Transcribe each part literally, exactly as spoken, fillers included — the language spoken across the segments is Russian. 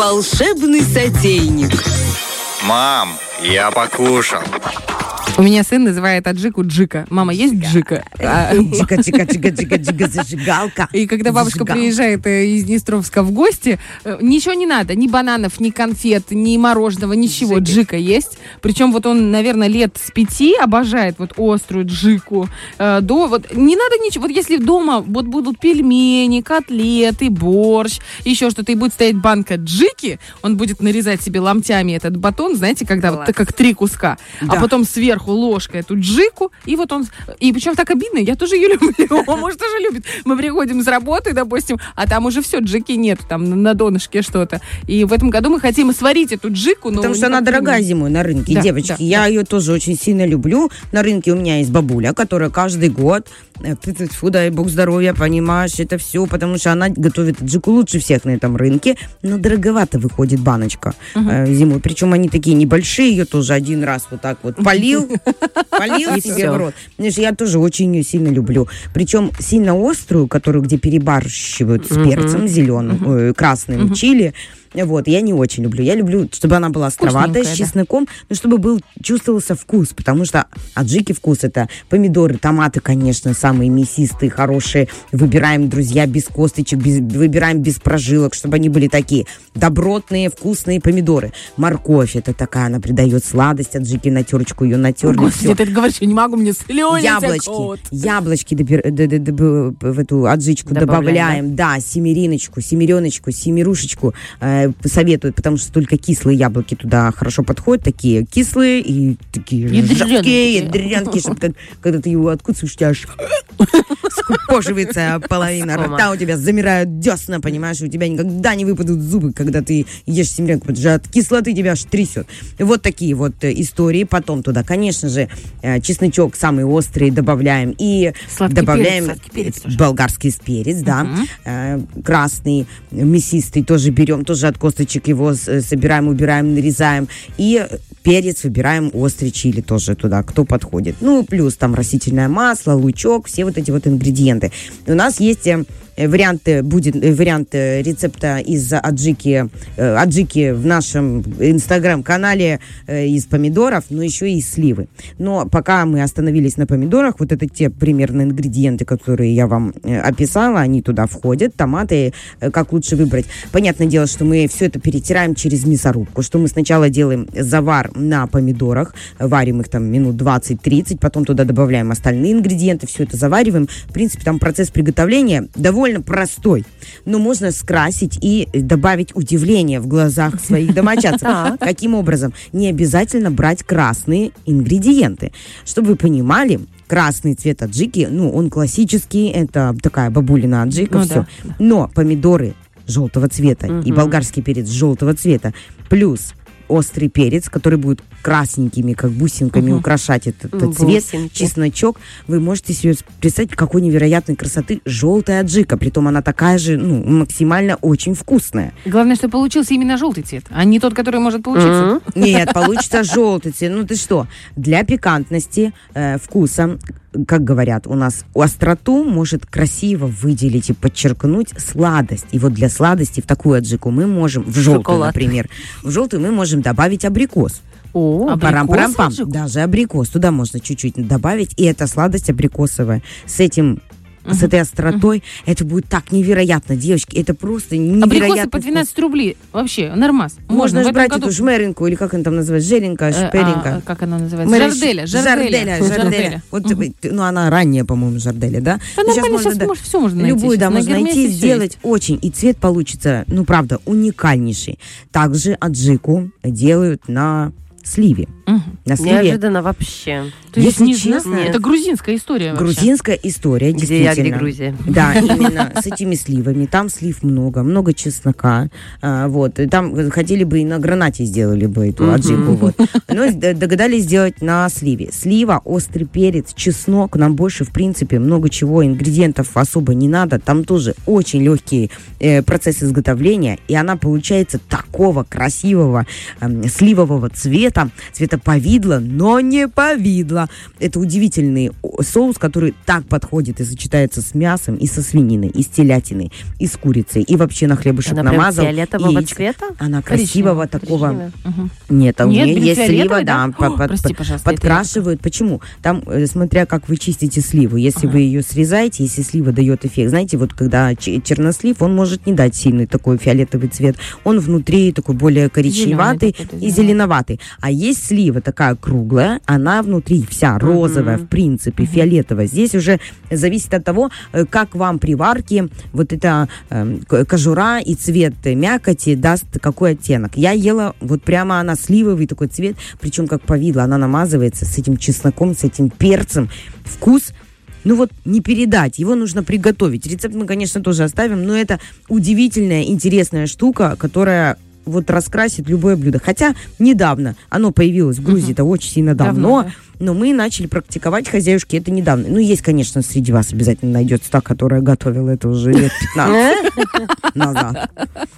Волшебный сотейник. Мам, я покушал. У меня сын называет аджику Джика. Мама, есть Джика? Джика-джика-джика-джика-зажигалка. И когда бабушка приезжает из Днестровска в гости, ничего не надо. Ни бананов, ни конфет, ни мороженого, ничего. Джика есть. Причем вот он, наверное, лет с пяти обожает вот острую джику. До, вот, не надо ничего. Вот если дома вот будут пельмени, котлеты, борщ, еще что-то, и будет стоять банка джики, он будет нарезать себе ломтями этот батон, знаете, когда вот как три куска. Да. А потом сверху ложкой эту джику, и вот он... И причем так обидно, я тоже ее люблю, он, может, тоже любит. Мы приходим с работы, допустим, а там уже все, джики нет, там на донышке что-то. И в этом году мы хотим сварить эту джику. Но потому что она дорогая зимой на рынке, да, девочки. Да, я да. ее тоже очень сильно люблю. На рынке у меня есть бабуля, которая каждый год... Фу, дай бог здоровья, понимаешь, это все, потому что она готовит джику лучше всех на этом рынке, но дороговато выходит баночка uh-huh. э, зимой. Причем они такие небольшие, ее тоже один раз вот так вот полил, полил себе в рот. Я тоже очень ее сильно люблю. Причем сильно острую, которую где перебарщивают с перцем зеленым, красным, чили. Вот, я не очень люблю. Я люблю, чтобы она была островатая, с чесноком, да. но чтобы был, чувствовался вкус, потому что аджики вкус – это помидоры, томаты, конечно, самые мясистые, хорошие. Выбираем, друзья, без косточек, без, выбираем без прожилок, чтобы они были такие добротные, вкусные помидоры. Морковь – это такая, она придает сладость аджики, на терочку ее натерли. Господи, ты говоришь, я не могу, мне слюни Яблочки, яблочки доби- д- д- д- д- в эту аджичку добавляем, добавляем да? да, семериночку, семереночку, семерушечку э- – советуют, потому что только кислые яблоки туда хорошо подходят, такие кислые и такие жаркие, ядрянки, чтобы как, когда ты его откусываешь, у тебя аж скупошивается половина рта, у тебя замирают десна, понимаешь, у тебя никогда не выпадут зубы, когда ты ешь семеренку, потому что от кислоты тебя аж трясет. Вот такие вот истории. Потом туда, конечно же, чесночок самый острый добавляем и сладкий добавляем перец, перец болгарский перец, да, угу. красный, мясистый тоже берем, тоже от косточек его собираем, убираем, нарезаем. И перец выбираем острый чили тоже туда, кто подходит. Ну, плюс там растительное масло, лучок, все вот эти вот ингредиенты. У нас есть варианты, будет вариант рецепта из аджики, аджики в нашем инстаграм-канале из помидоров, но еще и из сливы. Но пока мы остановились на помидорах, вот это те примерно ингредиенты, которые я вам описала, они туда входят, томаты, как лучше выбрать. Понятное дело, что мы все это перетираем через мясорубку, что мы сначала делаем завар на помидорах, варим их там минут двадцать-тридцать, потом туда добавляем остальные ингредиенты, все это завариваем. В принципе, там процесс приготовления довольно простой, но можно скрасить и добавить удивление в глазах своих домочадцев. Каким образом? Не обязательно брать красные ингредиенты. Чтобы вы понимали, красный цвет аджики, ну, он классический, это такая бабулина аджика, ну, все. Да. Но помидоры желтого цвета mm-hmm. и болгарский перец желтого цвета, плюс острый перец, который будет красненькими, как бусинками, угу. украшать этот, этот цвет, чесночок. Вы можете себе представить, какой невероятной красоты желтая аджика. Притом она такая же, ну, максимально очень вкусная. Главное, что получился именно желтый цвет, а не тот, который может получиться. Mm-hmm. Нет, получится желтый цвет. Ну ты что? Для пикантности, э, вкуса, как говорят, у нас остроту может красиво выделить и подчеркнуть сладость. И вот для сладости в такую аджику мы можем, в желтую, шоколад, например, в желтую мы можем добавить абрикос. О, парам-парам-пам. Даже абрикос туда можно чуть-чуть добавить. И эта сладость абрикосовая с этим... Uh-huh. С этой остротой. Uh-huh. Это будет так невероятно, девочки. Это просто невероятно. Абрикосы по двенадцать вкус. Рублей. Вообще, нормас. Можно, Можно же брать году... эту жмеринку, или как она там называется, жеринка, шперинка. А, как она называется? Мэри... Жарделя. Жарделя. Жарделя. жарделя. Вот, uh-huh. Ну, она ранняя, по-моему, жарделя, да? Она сейчас можно, сейчас да, может, все можно найти. Любую, да, на можно найти, сделать есть. Очень. И цвет получится, ну, правда, уникальнейший. Также аджику делают на... сливе. Угу. На сливе. Неожиданно вообще. То есть, не честно, это грузинская история. Грузинская вообще. История, где действительно. Я, где Грузия. Да, именно с этими сливами. Там слив много, много чеснока. Вот. Там хотели бы и на гранате сделали бы эту аджику. Но догадались сделать на сливе. Слива, острый перец, чеснок. Нам больше, в принципе, много чего, ингредиентов особо не надо. Там тоже очень легкий процесс изготовления. И она получается такого красивого сливового цвета, цвета повидло, но не повидло. Это удивительный соус, который так подходит и сочетается с мясом, и со свининой, и с телятиной, и с курицей, и вообще на хлебушек она намазал. Она фиолетового цвета? Она коричневого, красивого такого. Угу. Нет, а у нее есть слива, да. да О, под, прости, пожалуйста, подкрашивают. Почему? Там, смотря как вы чистите сливу. Если ага. вы ее срезаете, если слива дает эффект. Знаете, вот когда чернослив, он может не дать сильный такой фиолетовый цвет. Он внутри такой более коричневатый такой, и зеленоватый. А есть слива такая круглая, она внутри вся розовая, mm-hmm. в принципе, mm-hmm. фиолетовая. Здесь уже зависит от того, как вам при варке вот эта э, кожура и цвет мякоти даст какой оттенок. Я ела вот прямо она сливовый такой цвет, причем как повидло, она намазывается с этим чесноком, с этим перцем. Вкус ну вот не передать, его нужно приготовить. Рецепт мы, конечно, тоже оставим, но это удивительная, интересная штука, которая вот раскрасит любое блюдо. Хотя недавно оно появилось в Грузии, это очень сильно давно, давно да. но мы начали практиковать, хозяюшки, это недавно. Ну, есть, конечно, среди вас обязательно найдется та, которая готовила это уже лет пятнадцать назад.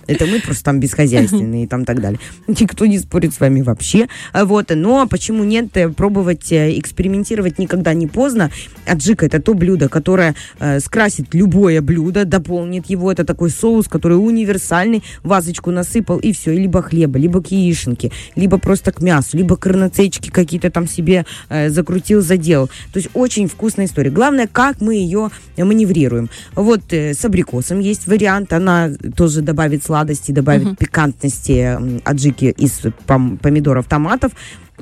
Это мы просто там бесхозяйственные и там так далее. Никто не спорит с вами вообще. Вот, но почему нет, пробовать, экспериментировать никогда не поздно. Аджика — это то блюдо, которое э, скрасит любое блюдо, дополнит его. Это такой соус, который универсальный. Вазочку насыпал и все. И либо хлеба, либо к яишенке, либо просто к мясу, либо к рнацечке какие-то там себе э, закрутил, заделал. То есть очень вкусная история. Главное, как мы ее маневрируем. Вот э, с абрикосом есть вариант. Она тоже добавит сладости, добавит uh-huh. пикантности аджики из пом- помидоров, томатов.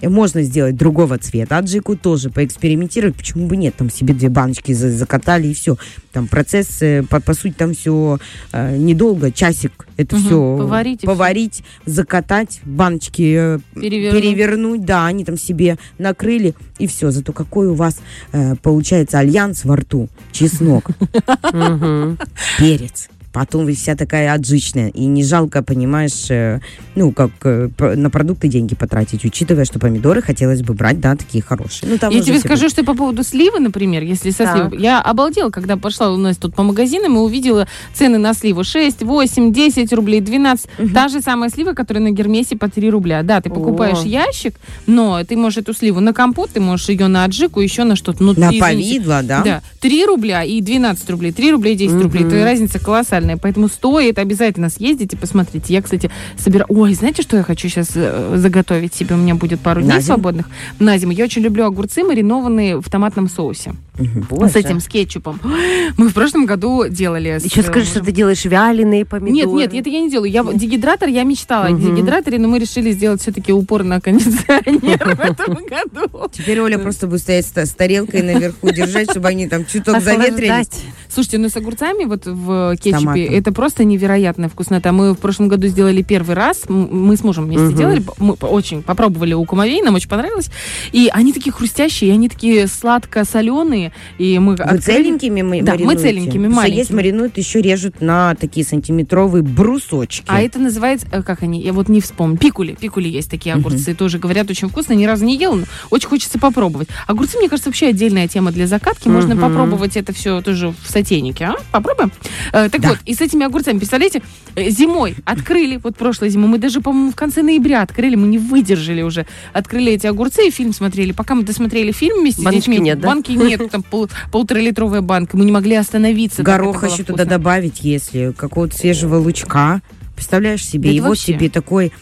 Можно сделать другого цвета аджику, тоже поэкспериментировать, почему бы нет, там себе две баночки закатали и все. Там процесс, по, по сути, там все э, недолго, часик, это угу, все поварить, поварить все. Закатать, баночки э, перевернуть. перевернуть, да, они там себе накрыли и все. Зато какой у вас э, получается альянс во рту, чеснок, перец. Потом вы вся такая аджичная. И не жалко, понимаешь, ну, как на продукты деньги потратить, учитывая, что помидоры хотелось бы брать, да, такие хорошие. Ну, там я тебе скажу, будет. Что по поводу сливы, например, если со сливой. Я обалдела, когда пошла у нас тут по магазинам и увидела цены на сливу. шесть, восемь, десять рублей, двенадцать. Угу. Та же самая слива, которая на Гермесе по три рубля. Да, ты покупаешь О. ящик, но ты можешь эту сливу на компот, ты можешь ее на аджику, еще на что-то. Ну, на повидло, да? Да. три рубля и двенадцать рублей, три рубля и десять угу. рублей. Твоя разница колоссальная. Поэтому стоит обязательно съездить и посмотреть. Я, кстати, собираю... Ой, знаете, что я хочу сейчас заготовить себе? У меня будет пару дней свободных на зиму. Я очень люблю огурцы, маринованные в томатном соусе. Боже. С этим, с кетчупом. Мы в прошлом году делали... С... Еще скажешь, что ты делаешь вяленые помидоры. Нет, нет, это я не делаю. Я... Дегидратор, я мечтала о дегидраторе, но мы решили сделать все-таки упор на кондиционер в этом году. Теперь Оля просто будет стоять с тарелкой наверху, держать, чтобы они там чуток заветрились. Слушайте, ну с огурцами вот в кетчупе это просто невероятно вкусно. Там мы в прошлом году сделали первый раз. Мы с мужем вместе uh-huh. делали. Мы очень попробовали у кумовей, нам очень понравилось. И они такие хрустящие, и они такие сладко-соленые. И мы Вы открыли... целенькими мы да, маринуете? Да, мы целенькими, маленькими. Есть маринуют, еще режут на такие сантиметровые брусочки. А это называется, как они, я вот не вспомню. Пикули. Пикули есть такие огурцы. Uh-huh. Тоже, говорят, очень вкусно. Ни разу не ела, но очень хочется попробовать. Огурцы, мне кажется, вообще отдельная тема для закатки. Можно uh-huh. попробовать это все тоже в сотейнике. А? Попробуем? Так да. вот, и с этими огурцами, представляете, зимой открыли, вот прошлой зимой, мы даже, по-моему, в конце ноября открыли, мы не выдержали уже, открыли эти огурцы и фильм смотрели. Пока мы досмотрели фильм вместе с детьми, нет, да? банки нет, там пол, полуторалитровая банка, мы не могли остановиться. Горох еще туда добавить, если какого-то свежего лучка, представляешь себе, его вообще... себе такой...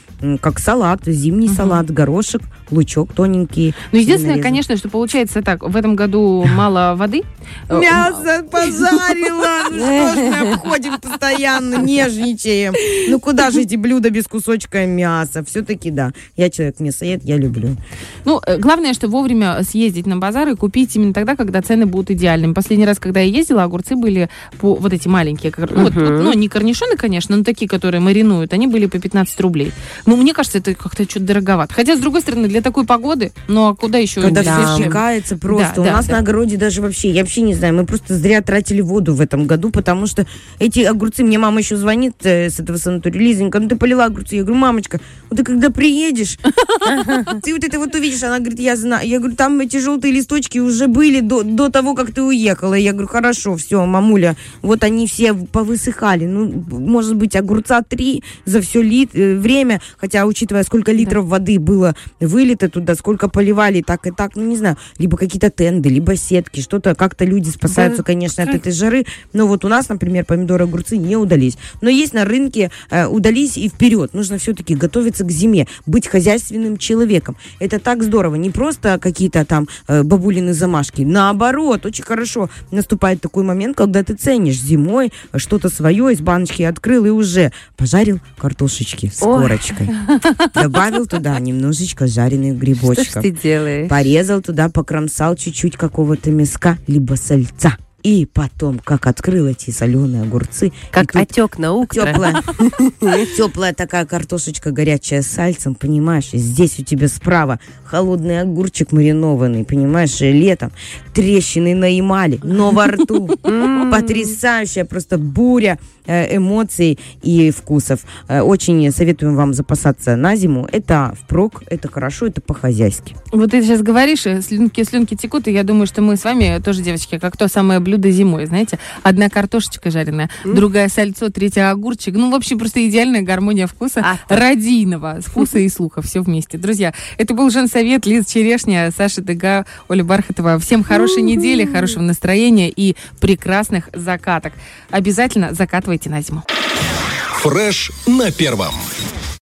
Как салат, зимний угу. салат, горошек, лучок тоненький. Ну, единственное, нарезан. Конечно, что получается так, в этом году мало воды. Мясо пожарила! Ну что ж мы обходим постоянно, нежничаем. Ну куда же эти блюда без кусочка мяса? Все-таки да, я человек мясоед, я люблю. Ну, главное, что вовремя съездить на базар и купить именно тогда, когда цены будут идеальными. Последний раз, когда я ездила, огурцы были по вот эти маленькие, ну, не корнишоны, конечно, но такие, которые маринуют, они были по пятнадцать рублей. Ну, мне кажется, это как-то что-то дороговато. Хотя, с другой стороны, для такой погоды, ну, а куда еще? Когда да. все сжигается просто. Да, У да, нас да. на огороде даже вообще, я вообще не знаю, мы просто зря тратили воду в этом году, потому что эти огурцы, мне мама еще звонит э, с этого санатория, Лизонька, ну, ты полила огурцы. Я говорю, мамочка, вот ты когда приедешь, ты вот это вот увидишь. Она говорит, я знаю. Я говорю, там эти желтые листочки уже были до того, как ты уехала. Я говорю, хорошо, все, мамуля, вот они все повысыхали. Ну, может быть, огурца три за все время... хотя, учитывая, сколько литров да. воды было вылито туда, сколько поливали, так и так, ну, не знаю, либо какие-то тенды, либо сетки, что-то, как-то люди спасаются, да. конечно, от этой жары. Но вот у нас, например, помидоры, огурцы не удались. Но есть на рынке, э, удались и вперед. Нужно все-таки готовиться к зиме, быть хозяйственным человеком. Это так здорово. Не просто какие-то там э, бабулины замашки. Наоборот, очень хорошо наступает такой момент, когда ты ценишь зимой что-то свое, из баночки открыл и уже пожарил картошечки с Ой. корочкой. Добавил туда немножечко жареных грибочков. Что ж ты делаешь? Порезал туда, покромсал чуть-чуть какого-то мяска, либо сальца. И потом, как открыл эти соленые огурцы. Как отек на утро. Теплая, теплая такая картошечка, горячая с сальцем, понимаешь? Здесь у тебя справа холодный огурчик маринованный, понимаешь? И летом трещины на эмали, но во рту. Потрясающая просто буря эмоций и вкусов. Очень советуем вам запасаться на зиму. Это впрок, это хорошо, это по-хозяйски. Вот ты сейчас говоришь, слюнки, слюнки текут, и я думаю, что мы с вами тоже, девочки, как то самое блюдо зимой, знаете? Одна картошечка жареная, mm. другая сальцо, третья огурчик. Ну, в общем, просто идеальная гармония вкуса а, родийного, вкуса и слуха. Все вместе. Друзья, это был Женсовет, Лиза Черешня, Саша Дега, Оля Бархатова. Всем хорошей недели, хорошего настроения и прекрасных закаток. Обязательно закатывайте на зиму. Фреш на первом.